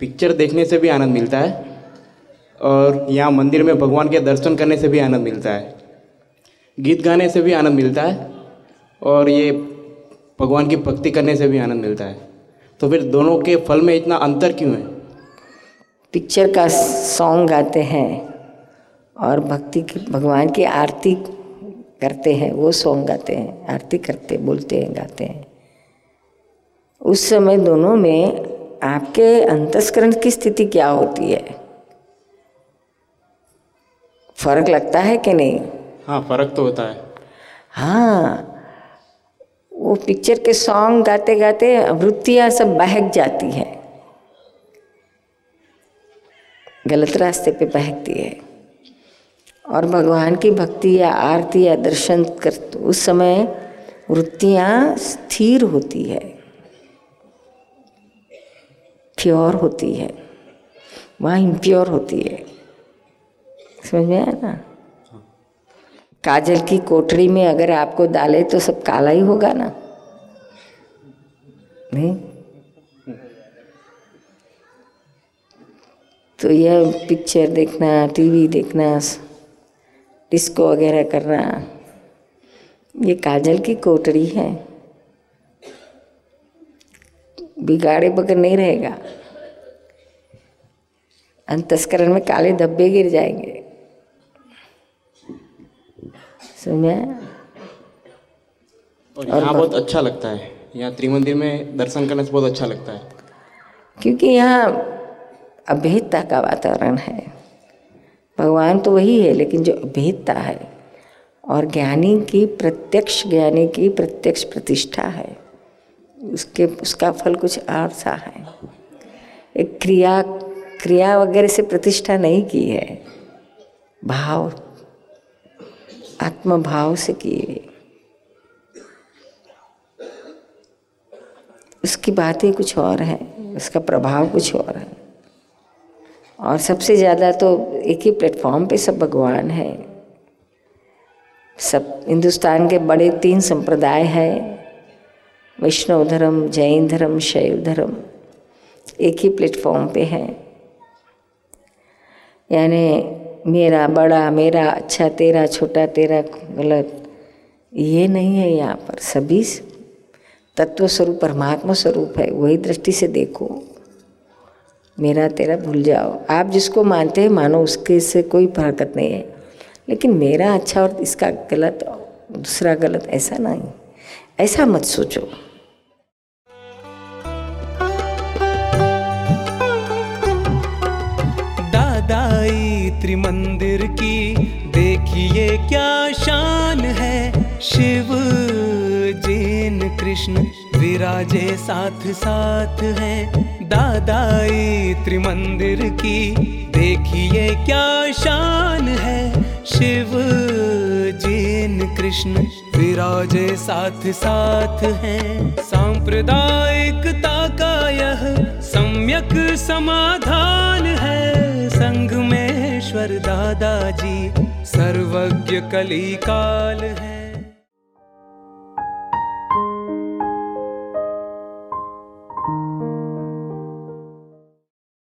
Picture देखने से भी आनंद मिलता है और यहाँ मंदिर में भगवान के दर्शन करने से भी आनंद मिलता है, गीत गाने से भी आनंद मिलता है और ये भगवान की भक्ति करने से भी आनंद मिलता है। तो फिर दोनों के फल में इतना अंतर क्यों है? पिक्चर का सॉन्ग गाते हैं और भक्ति की भगवान की आरती करते हैं, वो सॉन्ग गाते हैं, आरती करते बोलते हैं गाते हैं। उस समय दोनों में आपके अंतस्करण की स्थिति क्या होती है, फर्क लगता है कि नहीं? हाँ, फर्क तो होता है। हाँ, वो पिक्चर के सॉन्ग गाते गाते वृत्तियाँ सब बहक जाती हैं, गलत रास्ते पे बहकती है। और भगवान की भक्ति या आरती या दर्शन करते उस समय वृत्तियाँ स्थिर होती है, प्योर होती है, वहाँ इम्प्योर होती है। समझ में आया ना? काजल की कोठरी में अगर आपको डाले तो सब काला ही होगा ना, नहीं? तो यह पिक्चर देखना, टीवी देखना, डिस्को वगैरह करना, ये काजल की कोठरी है, बिगाड़े बगैर नहीं रहेगा। अंतस्करण में काले धब्बे गिर जाएंगे। और यहाँ बहुत अच्छा लगता है, यहाँ त्रिमंदिर में दर्शन करने से बहुत अच्छा लगता है, क्योंकि यहाँ अभेदता का वातावरण है। भगवान तो वही है, लेकिन जो अभेदता है और ज्ञानी की प्रत्यक्ष प्रतिष्ठा है, उसका फल कुछ और सा है। एक क्रिया वगैरह से प्रतिष्ठा नहीं की है, भाव आत्मभाव से किए, उसकी बातें कुछ और है, उसका प्रभाव कुछ और है। और सबसे ज़्यादा तो एक ही प्लेटफॉर्म पे सब भगवान है। सब हिंदुस्तान के बड़े 3 संप्रदाय है, वैष्णव धर्म, जैन धर्म, शैव धर्म, एक ही प्लेटफॉर्म पे है। यानी मेरा बड़ा, मेरा अच्छा, तेरा छोटा, तेरा गलत, ये नहीं है। यहाँ पर सभी तत्वस्वरूप परमात्मा स्वरूप है, वही दृष्टि से देखो। मेरा तेरा भूल जाओ, आप जिसको मानते हैं मानो, उसके से कोई फर्कत नहीं है। लेकिन मेरा अच्छा और इसका गलत, दूसरा गलत, ऐसा नहीं, ऐसा मत सोचो। त्रिमंदिर की देखिए क्या शान है, शिव जैन कृष्ण विराजे साथ साथ हैं। दादाई त्रिमंदिर की देखिए क्या शान है, शिव जैन कृष्ण विराजे साथ साथ हैं। सांप्रदायिकता का यह सम्यक समाधान है, संग में ईश्वर दादाजी सर्वज्ञ कली काल है।